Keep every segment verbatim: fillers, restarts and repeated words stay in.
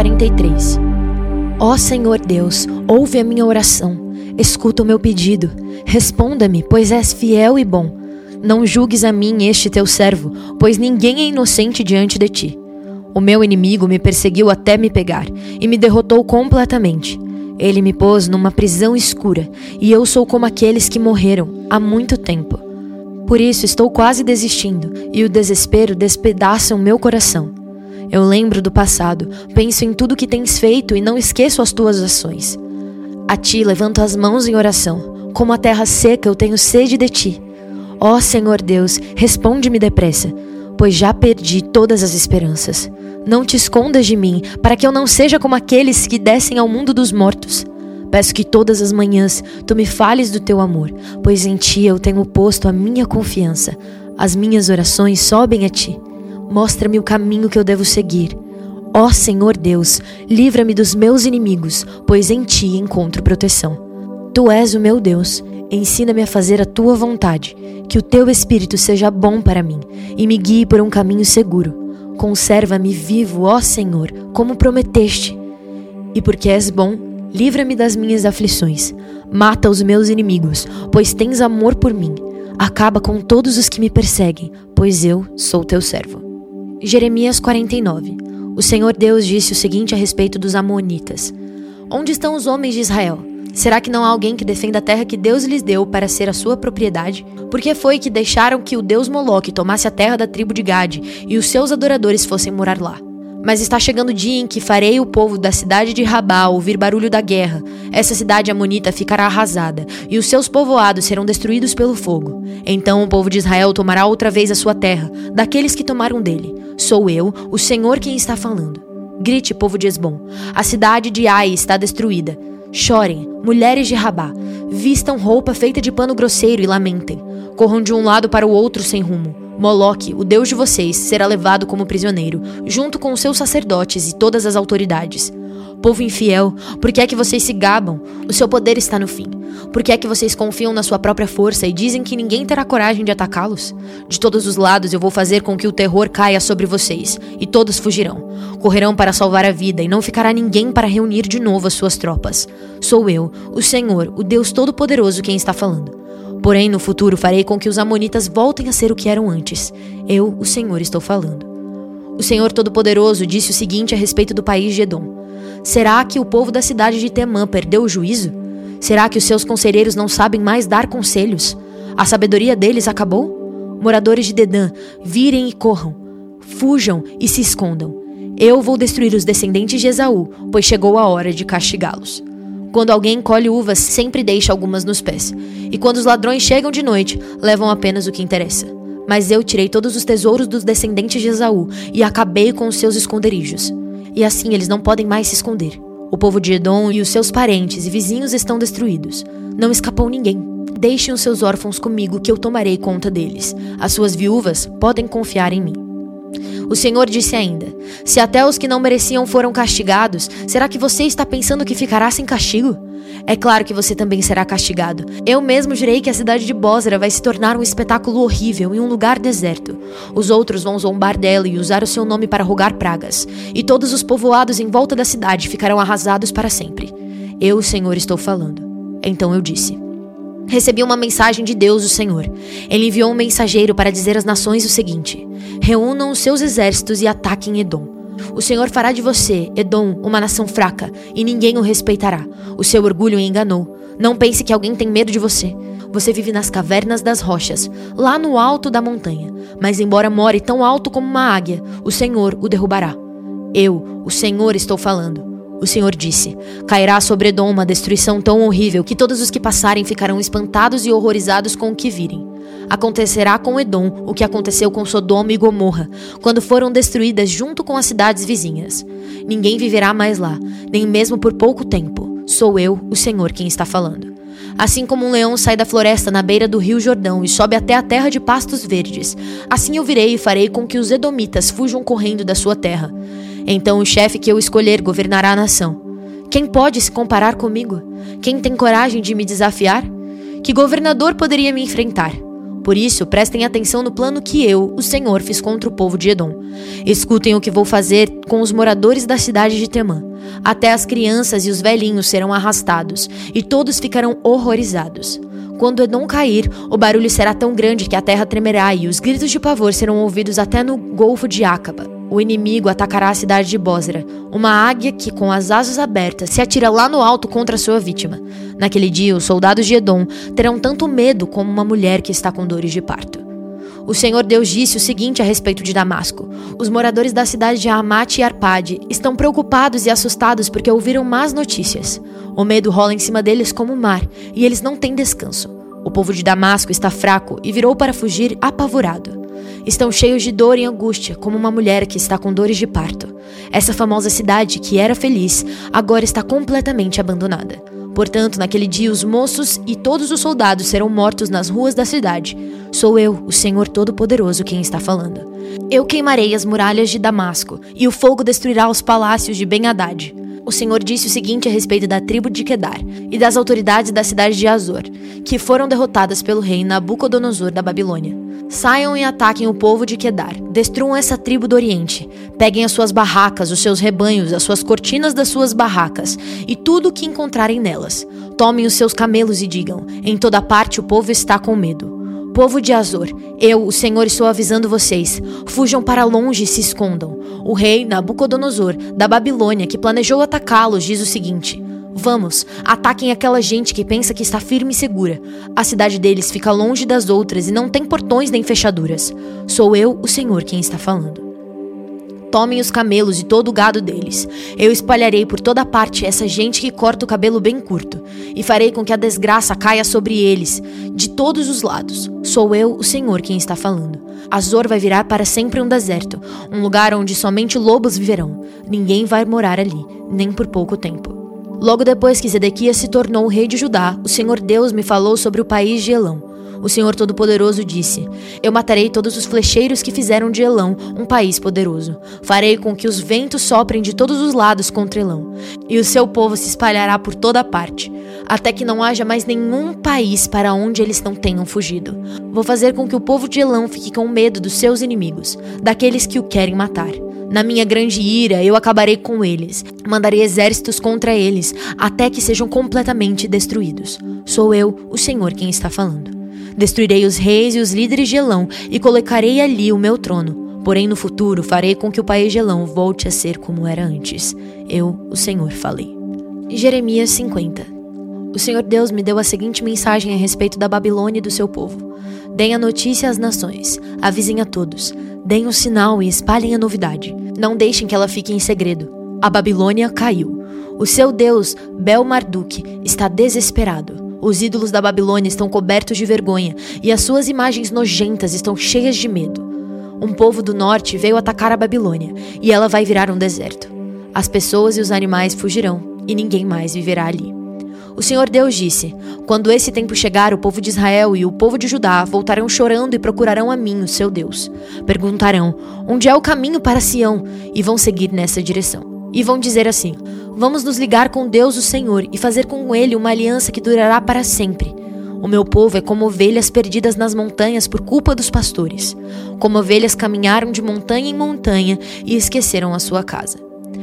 quarenta e três. Ó Senhor Deus, ouve a minha oração, escuta o meu pedido, responda-me, pois és fiel e bom. Não julgues a mim este teu servo, pois ninguém é inocente diante de ti. O meu inimigo me perseguiu até me pegar e me derrotou completamente. Ele me pôs numa prisão escura e eu sou como aqueles que morreram há muito tempo. Por isso estou quase desistindo e o desespero despedaça o meu coração. Eu lembro do passado, penso em tudo que tens feito e não esqueço as tuas ações. A ti levanto as mãos em oração, como a terra seca eu tenho sede de ti. Ó Senhor Deus, responde-me depressa, pois já perdi todas as esperanças. Não te escondas de mim, para que eu não seja como aqueles que descem ao mundo dos mortos. Peço que todas as manhãs tu me fales do teu amor, pois em ti eu tenho posto a minha confiança. As minhas orações sobem a ti. Mostra-me o caminho que eu devo seguir. Ó Senhor Deus, livra-me dos meus inimigos, pois em ti encontro proteção. Tu és o meu Deus. Ensina-me a fazer a Tua vontade, que o Teu Espírito seja bom para mim e me guie por um caminho seguro. Conserva-me vivo, ó Senhor, como prometeste. E porque és bom, livra-me das minhas aflições. Mata os meus inimigos, pois tens amor por mim. Acaba com todos os que me perseguem, pois eu sou Teu servo. Jeremias quarenta e nove. O Senhor Deus disse o seguinte a respeito dos amonitas. Onde estão os homens de Israel? Será que não há alguém que defenda a terra que Deus lhes deu para ser a sua propriedade? Porque foi que deixaram que o deus Moloque tomasse a terra da tribo de Gade e os seus adoradores fossem morar lá. Mas está chegando o dia em que farei o povo da cidade de Rabá ouvir barulho da guerra. Essa cidade amonita ficará arrasada e os seus povoados serão destruídos pelo fogo. Então o povo de Israel tomará outra vez a sua terra, daqueles que tomaram dele. Sou eu, o Senhor, quem está falando. Grite, povo de Esbom, a cidade de Ai está destruída. Chorem, mulheres de Rabá, vistam roupa feita de pano grosseiro e lamentem. Corram de um lado para o outro sem rumo. Moloque, o deus de vocês, será levado como prisioneiro, junto com os seus sacerdotes e todas as autoridades. Povo infiel, por que é que vocês se gabam? O seu poder está no fim. Por que é que vocês confiam na sua própria força e dizem que ninguém terá coragem de atacá-los? De todos os lados eu vou fazer com que o terror caia sobre vocês, e todos fugirão. Correrão para salvar a vida, e não ficará ninguém para reunir de novo as suas tropas. Sou eu, o Senhor, o Deus Todo-Poderoso, quem está falando. Porém, no futuro farei com que os amonitas voltem a ser o que eram antes. Eu, o Senhor, estou falando. O Senhor Todo-Poderoso disse o seguinte a respeito do país de Edom. Será que o povo da cidade de Temã perdeu o juízo? Será que os seus conselheiros não sabem mais dar conselhos? A sabedoria deles acabou? Moradores de Dedã, virem e corram. Fujam e se escondam. Eu vou destruir os descendentes de Esaú, pois chegou a hora de castigá-los. Quando alguém colhe uvas, sempre deixa algumas nos pés. E quando os ladrões chegam de noite, levam apenas o que interessa. Mas eu tirei todos os tesouros dos descendentes de Esaú e acabei com os seus esconderijos. E assim eles não podem mais se esconder. O povo de Edom e os seus parentes e vizinhos estão destruídos. Não escapou ninguém. Deixem os seus órfãos comigo, que eu tomarei conta deles. As suas viúvas podem confiar em mim. O Senhor disse ainda, se até os que não mereciam foram castigados, será que você está pensando que ficará sem castigo? É claro que você também será castigado. Eu mesmo jurei que a cidade de Bósra vai se tornar um espetáculo horrível e um lugar deserto. Os outros vão zombar dela e usar o seu nome para rogar pragas. E todos os povoados em volta da cidade ficarão arrasados para sempre. Eu, o Senhor, estou falando. Então eu disse. Recebi uma mensagem de Deus, o Senhor. Ele enviou um mensageiro para dizer às nações o seguinte. Reúnam os seus exércitos e ataquem Edom. O Senhor fará de você, Edom, uma nação fraca, e ninguém o respeitará. O seu orgulho o enganou. Não pense que alguém tem medo de você. Você vive nas cavernas das rochas, lá no alto da montanha. Mas embora more tão alto como uma águia, o Senhor o derrubará. Eu, o Senhor, estou falando. O Senhor disse, cairá sobre Edom uma destruição tão horrível que todos os que passarem ficarão espantados e horrorizados com o que virem. Acontecerá com Edom o que aconteceu com Sodoma e Gomorra, quando foram destruídas junto com as cidades vizinhas. Ninguém viverá mais lá, nem mesmo por pouco tempo. Sou eu, o Senhor, quem está falando. Assim como um leão sai da floresta na beira do rio Jordão e sobe até a terra de pastos verdes, assim eu virei e farei com que os edomitas fujam correndo da sua terra. Então o chefe que eu escolher governará a nação. Quem pode se comparar comigo? Quem tem coragem de me desafiar? Que governador poderia me enfrentar? Por isso, prestem atenção no plano que eu, o Senhor, fiz contra o povo de Edom. Escutem o que vou fazer com os moradores da cidade de Temã. Até as crianças e os velhinhos serão arrastados, e todos ficarão horrorizados. Quando Edom cair, o barulho será tão grande que a terra tremerá e os gritos de pavor serão ouvidos até no Golfo de Ácaba. O inimigo atacará a cidade de Bósra, uma águia que, com as asas abertas, se atira lá no alto contra sua vítima. Naquele dia, os soldados de Edom terão tanto medo como uma mulher que está com dores de parto. O Senhor Deus disse o seguinte a respeito de Damasco. Os moradores da cidade de Amate e Arpade estão preocupados e assustados porque ouviram más notícias. O medo rola em cima deles como o mar, e eles não têm descanso. O povo de Damasco está fraco e virou para fugir apavorado. Estão cheios de dor e angústia, como uma mulher que está com dores de parto. Essa famosa cidade, que era feliz, agora está completamente abandonada. Portanto, naquele dia os moços e todos os soldados serão mortos nas ruas da cidade. Sou eu, o Senhor Todo-Poderoso, quem está falando. Eu queimarei as muralhas de Damasco, e o fogo destruirá os palácios de Ben-Hadad. O Senhor disse o seguinte a respeito da tribo de Quedar e das autoridades da cidade de Azor, que foram derrotadas pelo rei Nabucodonosor da Babilônia. Saiam e ataquem o povo de Quedar, destruam essa tribo do Oriente, peguem as suas barracas, os seus rebanhos, as suas cortinas das suas barracas e tudo o que encontrarem nelas. Tomem os seus camelos e digam, em toda parte o povo está com medo. Povo de Azor, eu, o Senhor, estou avisando vocês. Fujam para longe e se escondam. O rei Nabucodonosor, da Babilônia, que planejou atacá-los, diz o seguinte. Vamos, ataquem aquela gente que pensa que está firme e segura. A cidade deles fica longe das outras e não tem portões nem fechaduras. Sou eu, o Senhor, quem está falando. Tomem os camelos e todo o gado deles. Eu espalharei por toda parte essa gente que corta o cabelo bem curto, e farei com que a desgraça caia sobre eles, de todos os lados. Sou eu, o Senhor, quem está falando. Azor vai virar para sempre um deserto, um lugar onde somente lobos viverão. Ninguém vai morar ali, nem por pouco tempo. Logo depois que Zedequias se tornou rei de Judá, o Senhor Deus me falou sobre o país de Elão. O Senhor Todo-Poderoso disse, eu matarei todos os flecheiros que fizeram de Elão um país poderoso. Farei com que os ventos soprem de todos os lados contra Elão, e o seu povo se espalhará por toda parte, até que não haja mais nenhum país para onde eles não tenham fugido. Vou fazer com que o povo de Elão fique com medo dos seus inimigos, daqueles que o querem matar. Na minha grande ira, eu acabarei com eles. Mandarei exércitos contra eles, até que sejam completamente destruídos. Sou eu, o Senhor, quem está falando. Destruirei os reis e os líderes de Elão e colocarei ali o meu trono. Porém, no futuro, farei com que o país de Elão volte a ser como era antes. Eu, o Senhor, falei. Jeremias cinquenta. O Senhor Deus me deu a seguinte mensagem a respeito da Babilônia e do seu povo. Deem a notícia às nações. Avisem a todos. Deem um sinal e espalhem a novidade. Não deixem que ela fique em segredo. A Babilônia caiu. O seu deus, Belmarduk, está desesperado. Os ídolos da Babilônia estão cobertos de vergonha e as suas imagens nojentas estão cheias de medo. Um povo do norte veio atacar a Babilônia e ela vai virar um deserto. As pessoas e os animais fugirão e ninguém mais viverá ali. O Senhor Deus disse, quando esse tempo chegar, o povo de Israel e o povo de Judá voltarão chorando e procurarão a mim, o seu Deus. Perguntarão, onde é o caminho para Sião? E vão seguir nessa direção. E vão dizer assim, vamos nos ligar com Deus o Senhor e fazer com Ele uma aliança que durará para sempre. O meu povo é como ovelhas perdidas nas montanhas por culpa dos pastores. Como ovelhas caminharam de montanha em montanha e esqueceram a sua casa.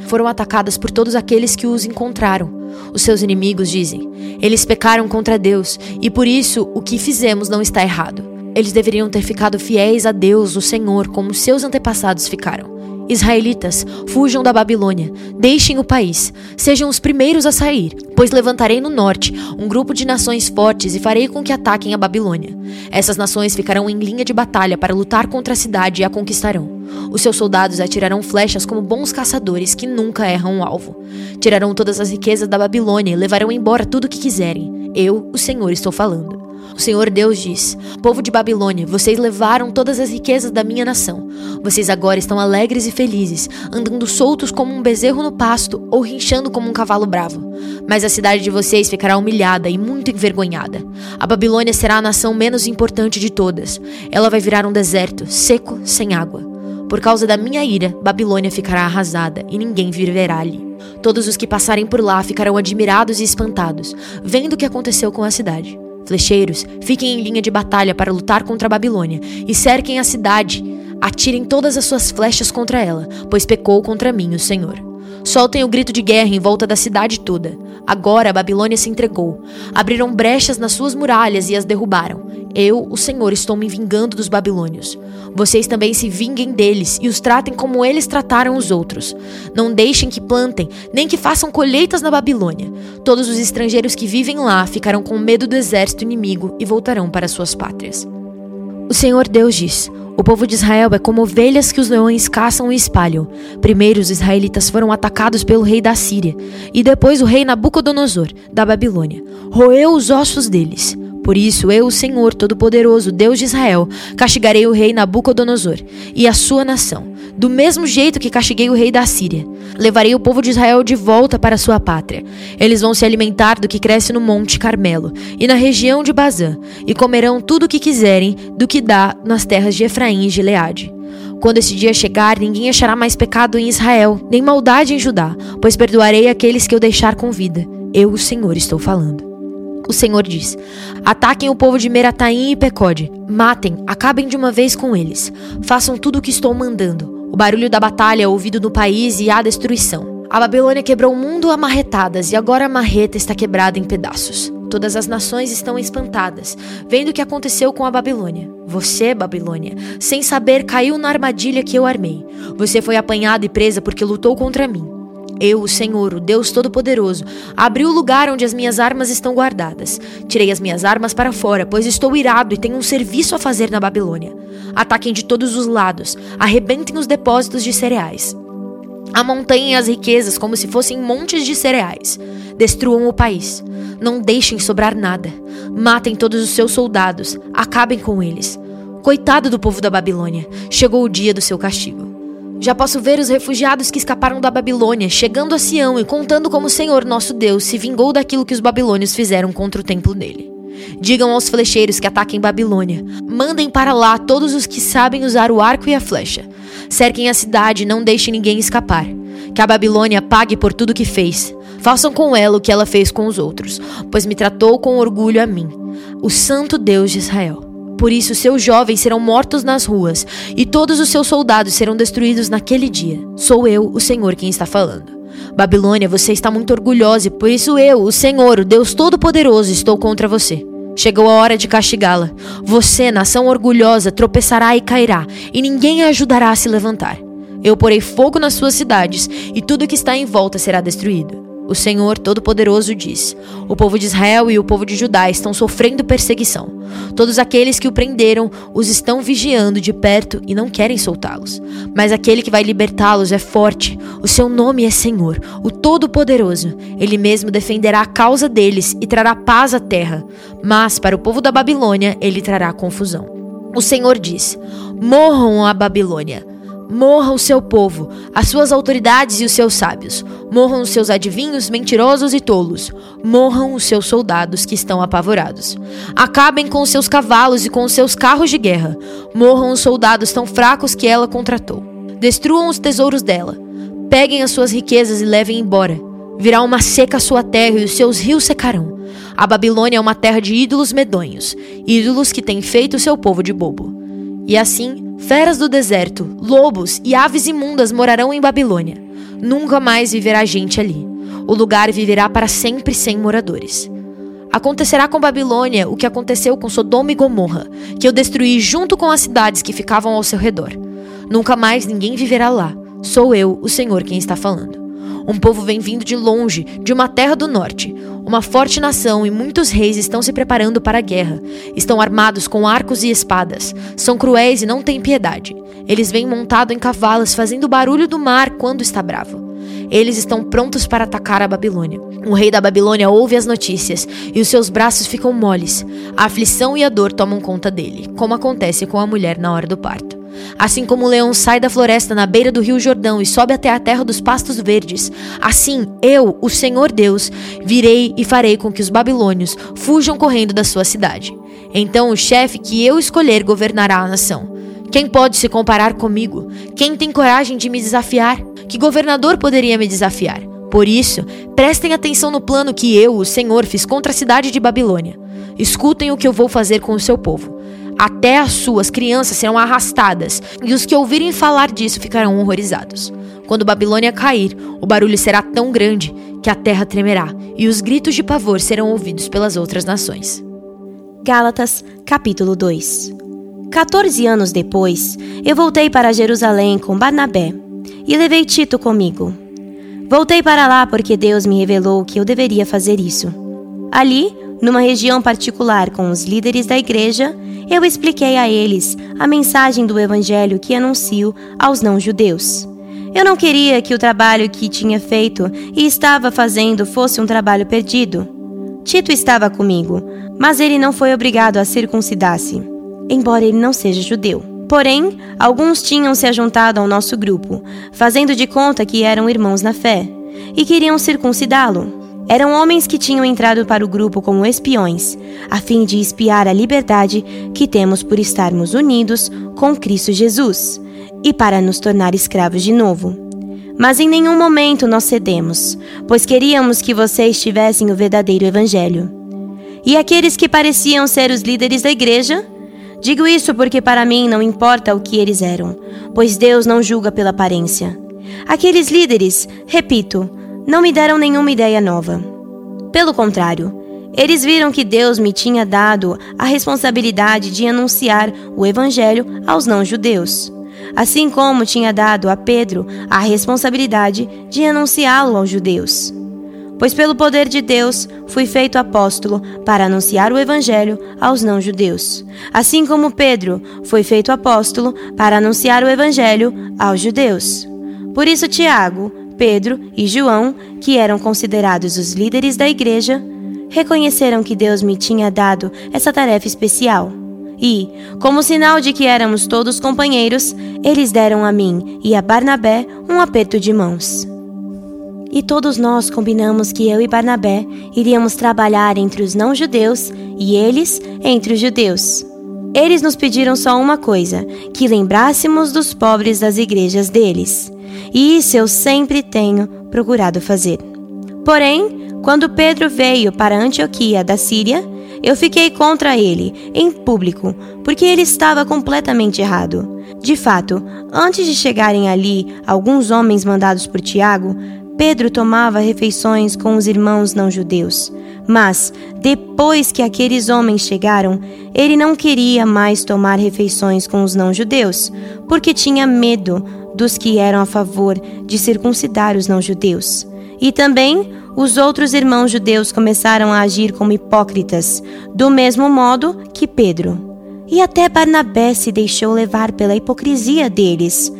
Foram atacadas por todos aqueles que os encontraram. Os seus inimigos dizem, eles pecaram contra Deus e por isso o que fizemos não está errado. Eles deveriam ter ficado fiéis a Deus o Senhor como seus antepassados ficaram. Israelitas, fujam da Babilônia, deixem o país, sejam os primeiros a sair, pois levantarei no norte um grupo de nações fortes e farei com que ataquem a Babilônia. Essas nações ficarão em linha de batalha para lutar contra a cidade e a conquistarão. Os seus soldados atirarão flechas como bons caçadores que nunca erram o alvo. Tirarão todas as riquezas da Babilônia e levarão embora tudo o que quiserem. Eu, o Senhor, estou falando. O Senhor Deus diz, povo de Babilônia, vocês levaram todas as riquezas da minha nação. Vocês agora estão alegres e felizes, andando soltos como um bezerro no pasto ou rinchando como um cavalo bravo. Mas a cidade de vocês ficará humilhada e muito envergonhada. A Babilônia será a nação menos importante de todas. Ela vai virar um deserto, seco, sem água. Por causa da minha ira, Babilônia ficará arrasada e ninguém viverá ali. Todos os que passarem por lá ficarão admirados e espantados, vendo o que aconteceu com a cidade. Flecheiros, fiquem em linha de batalha para lutar contra a Babilônia e cerquem a cidade. Atirem todas as suas flechas contra ela, pois pecou contra mim o Senhor. Soltem o grito de guerra em volta da cidade toda. Agora a Babilônia se entregou. Abriram brechas nas suas muralhas e as derrubaram. Eu, o Senhor, estou me vingando dos babilônios. Vocês também se vinguem deles e os tratem como eles trataram os outros. Não deixem que plantem, nem que façam colheitas na Babilônia. Todos os estrangeiros que vivem lá ficarão com medo do exército inimigo e voltarão para suas pátrias. O Senhor Deus diz: o povo de Israel é como ovelhas que os leões caçam e espalham. Primeiro os israelitas foram atacados pelo rei da Síria, e depois o rei Nabucodonosor, da Babilônia, roeu os ossos deles. Por isso eu, o Senhor Todo-Poderoso, Deus de Israel, castigarei o rei Nabucodonosor e a sua nação, do mesmo jeito que castiguei o rei da Síria. Levarei o povo de Israel de volta para sua pátria. Eles vão se alimentar do que cresce no Monte Carmelo e na região de Bazã, e comerão tudo o que quiserem do que dá nas terras de Efraim e Gileade. Quando esse dia chegar, ninguém achará mais pecado em Israel, nem maldade em Judá, pois perdoarei aqueles que eu deixar com vida. Eu, o Senhor, estou falando. O Senhor diz: ataquem o povo de Merataim e Pecode, matem, acabem de uma vez com eles, façam tudo o que estou mandando. O barulho da batalha é ouvido no país e há destruição. A Babilônia quebrou o mundo a marretadas e agora a marreta está quebrada em pedaços. Todas as nações estão espantadas, vendo o que aconteceu com a Babilônia. Você, Babilônia, sem saber, caiu na armadilha que eu armei. Você foi apanhada e presa porque lutou contra mim. Eu, o Senhor, o Deus Todo-Poderoso, abri o lugar onde as minhas armas estão guardadas. Tirei as minhas armas para fora, pois estou irado e tenho um serviço a fazer na Babilônia. Ataquem de todos os lados, arrebentem os depósitos de cereais. Amontanhem as riquezas como se fossem montes de cereais. Destruam o país. Não deixem sobrar nada. Matem todos os seus soldados. Acabem com eles. Coitado do povo da Babilônia. Chegou o dia do seu castigo. Já posso ver os refugiados que escaparam da Babilônia chegando a Sião e contando como o Senhor nosso Deus se vingou daquilo que os babilônios fizeram contra o templo dele. Digam aos flecheiros que ataquem Babilônia. Mandem para lá todos os que sabem usar o arco e a flecha. Cerquem a cidade e não deixem ninguém escapar. Que a Babilônia pague por tudo que fez. Façam com ela o que ela fez com os outros, pois me tratou com orgulho a mim, o santo Deus de Israel. Por isso seus jovens serão mortos nas ruas, e todos os seus soldados serão destruídos naquele dia. Sou eu, o Senhor, quem está falando. Babilônia, você está muito orgulhosa, e por isso eu, o Senhor, o Deus Todo-Poderoso, estou contra você. Chegou a hora de castigá-la. Você, nação orgulhosa, tropeçará e cairá, e ninguém a ajudará a se levantar. Eu porei fogo nas suas cidades, e tudo que está em volta será destruído. O Senhor Todo-Poderoso diz: o povo de Israel e o povo de Judá estão sofrendo perseguição. Todos aqueles que o prenderam os estão vigiando de perto e não querem soltá-los. Mas aquele que vai libertá-los é forte. O seu nome é Senhor, o Todo-Poderoso. Ele mesmo defenderá a causa deles e trará paz à terra. Mas para o povo da Babilônia ele trará confusão. O Senhor diz: morram a Babilônia. Morra o seu povo, as suas autoridades e os seus sábios. Morram os seus adivinhos mentirosos e tolos. Morram os seus soldados que estão apavorados. Acabem com os seus cavalos e com os seus carros de guerra. Morram os soldados tão fracos que ela contratou. Destruam os tesouros dela. Peguem as suas riquezas e levem embora. Virá uma seca a sua terra e os seus rios secarão. A Babilônia é uma terra de ídolos medonhos, ídolos que têm feito o seu povo de bobo. E assim, feras do deserto, lobos e aves imundas morarão em Babilônia. Nunca mais viverá gente ali. O lugar viverá para sempre sem moradores. Acontecerá com Babilônia o que aconteceu com Sodoma e Gomorra, que eu destruí junto com as cidades que ficavam ao seu redor. Nunca mais ninguém viverá lá. Sou eu, o Senhor, quem está falando. Um povo vem vindo de longe, de uma terra do norte. Uma forte nação e muitos reis estão se preparando para a guerra. Estão armados com arcos e espadas. São cruéis e não têm piedade. Eles vêm montado em cavalos, fazendo o barulho do mar quando está bravo. Eles estão prontos para atacar a Babilônia. O rei da Babilônia ouve as notícias e os seus braços ficam moles. A aflição e a dor tomam conta dele, como acontece com a mulher na hora do parto. Assim como o leão sai da floresta na beira do rio Jordão e sobe até a terra dos pastos verdes, assim eu, o Senhor Deus, virei e farei com que os babilônios fujam correndo da sua cidade. Então o chefe que eu escolher governará a nação. Quem pode se comparar comigo? Quem tem coragem de me desafiar? Que governador poderia me desafiar? Por isso, prestem atenção no plano que eu, o Senhor, fiz contra a cidade de Babilônia. Escutem o que eu vou fazer com o seu povo. Até as suas crianças serão arrastadas, e os que ouvirem falar disso ficarão horrorizados. Quando Babilônia cair, o barulho será tão grande que a terra tremerá, e os gritos de pavor serão ouvidos pelas outras nações. Gálatas, capítulo dois. Quatorze anos depois, eu voltei para Jerusalém com Barnabé, e levei Tito comigo. Voltei para lá porque Deus me revelou que eu deveria fazer isso. Ali, numa região particular com os líderes da igreja, eu expliquei a eles a mensagem do evangelho que anuncio aos não-judeus. Eu não queria que o trabalho que tinha feito e estava fazendo fosse um trabalho perdido. Tito estava comigo, mas ele não foi obrigado a circuncidar-se, embora ele não seja judeu. Porém, alguns tinham se ajuntado ao nosso grupo, fazendo de conta que eram irmãos na fé, e queriam circuncidá-lo. Eram homens que tinham entrado para o grupo como espiões, a fim de espiar a liberdade que temos por estarmos unidos com Cristo Jesus, e para nos tornar escravos de novo. Mas em nenhum momento nós cedemos, pois queríamos que vocês tivessem o verdadeiro evangelho. E aqueles que pareciam ser os líderes da igreja? Digo isso porque para mim não importa o que eles eram, pois Deus não julga pela aparência. Aqueles líderes, repito, não me deram nenhuma ideia nova. Pelo contrário, eles viram que Deus me tinha dado a responsabilidade de anunciar o evangelho aos não-judeus, assim como tinha dado a Pedro a responsabilidade de anunciá-lo aos judeus. Pois pelo poder de Deus, fui feito apóstolo para anunciar o evangelho aos não-judeus, assim como Pedro foi feito apóstolo para anunciar o evangelho aos judeus. Por isso, Tiago, Pedro e João, que eram considerados os líderes da igreja, reconheceram que Deus me tinha dado essa tarefa especial. E, como sinal de que éramos todos companheiros, eles deram a mim e a Barnabé um aperto de mãos. E todos nós combinamos que eu e Barnabé iríamos trabalhar entre os não-judeus e eles entre os judeus. Eles nos pediram só uma coisa, que lembrássemos dos pobres das igrejas deles. E isso eu sempre tenho procurado fazer. Porém, quando Pedro veio para Antioquia da Síria, eu fiquei contra ele, em público, porque ele estava completamente errado. De fato, antes de chegarem ali alguns homens mandados por Tiago, Pedro tomava refeições com os irmãos não-judeus. Mas, depois que aqueles homens chegaram, ele não queria mais tomar refeições com os não-judeus, porque tinha medo dos que eram a favor de circuncidar os não-judeus. E também, os outros irmãos judeus começaram a agir como hipócritas, do mesmo modo que Pedro. E até Barnabé se deixou levar pela hipocrisia deles.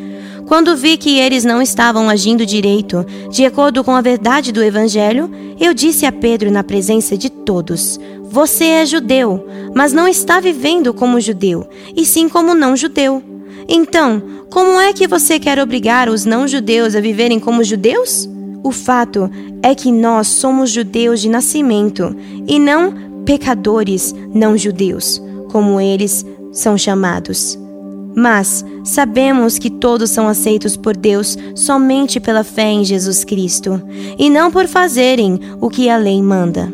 Quando vi que eles não estavam agindo direito, de acordo com a verdade do evangelho, eu disse a Pedro na presença de todos: você é judeu, mas não está vivendo como judeu, e sim como não-judeu. Então, como é que você quer obrigar os não-judeus a viverem como judeus? O fato é que nós somos judeus de nascimento, e não pecadores não-judeus, como eles são chamados. Mas sabemos que todos são aceitos por Deus somente pela fé em Jesus Cristo, e não por fazerem o que a lei manda.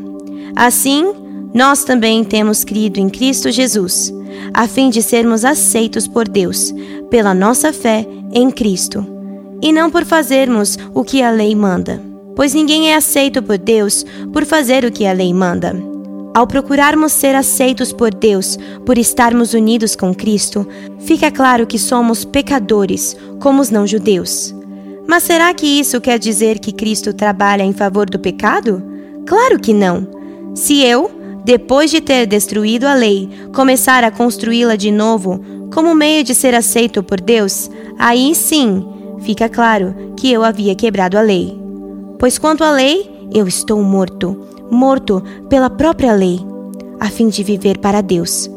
Assim, nós também temos crido em Cristo Jesus, a fim de sermos aceitos por Deus, pela nossa fé em Cristo, e não por fazermos o que a lei manda. Pois ninguém é aceito por Deus por fazer o que a lei manda. Ao procurarmos ser aceitos por Deus, por estarmos unidos com Cristo, fica claro que somos pecadores, como os não-judeus. Mas será que isso quer dizer que Cristo trabalha em favor do pecado? Claro que não! Se eu, depois de ter destruído a lei, começar a construí-la de novo, como meio de ser aceito por Deus, aí sim, fica claro que eu havia quebrado a lei. Pois quanto à lei, eu estou morto. Morto pela própria lei, a fim de viver para Deus.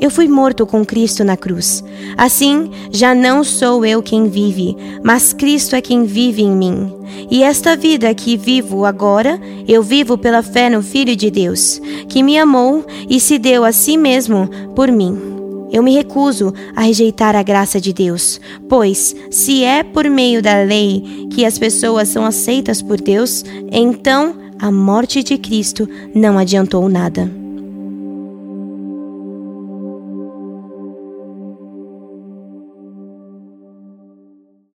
Eu fui morto com Cristo na cruz. Assim, já não sou eu quem vive, mas Cristo é quem vive em mim. E esta vida que vivo agora, eu vivo pela fé no Filho de Deus, que me amou e se deu a si mesmo por mim. Eu me recuso a rejeitar a graça de Deus, pois, se é por meio da lei que as pessoas são aceitas por Deus, então a morte de Cristo não adiantou nada.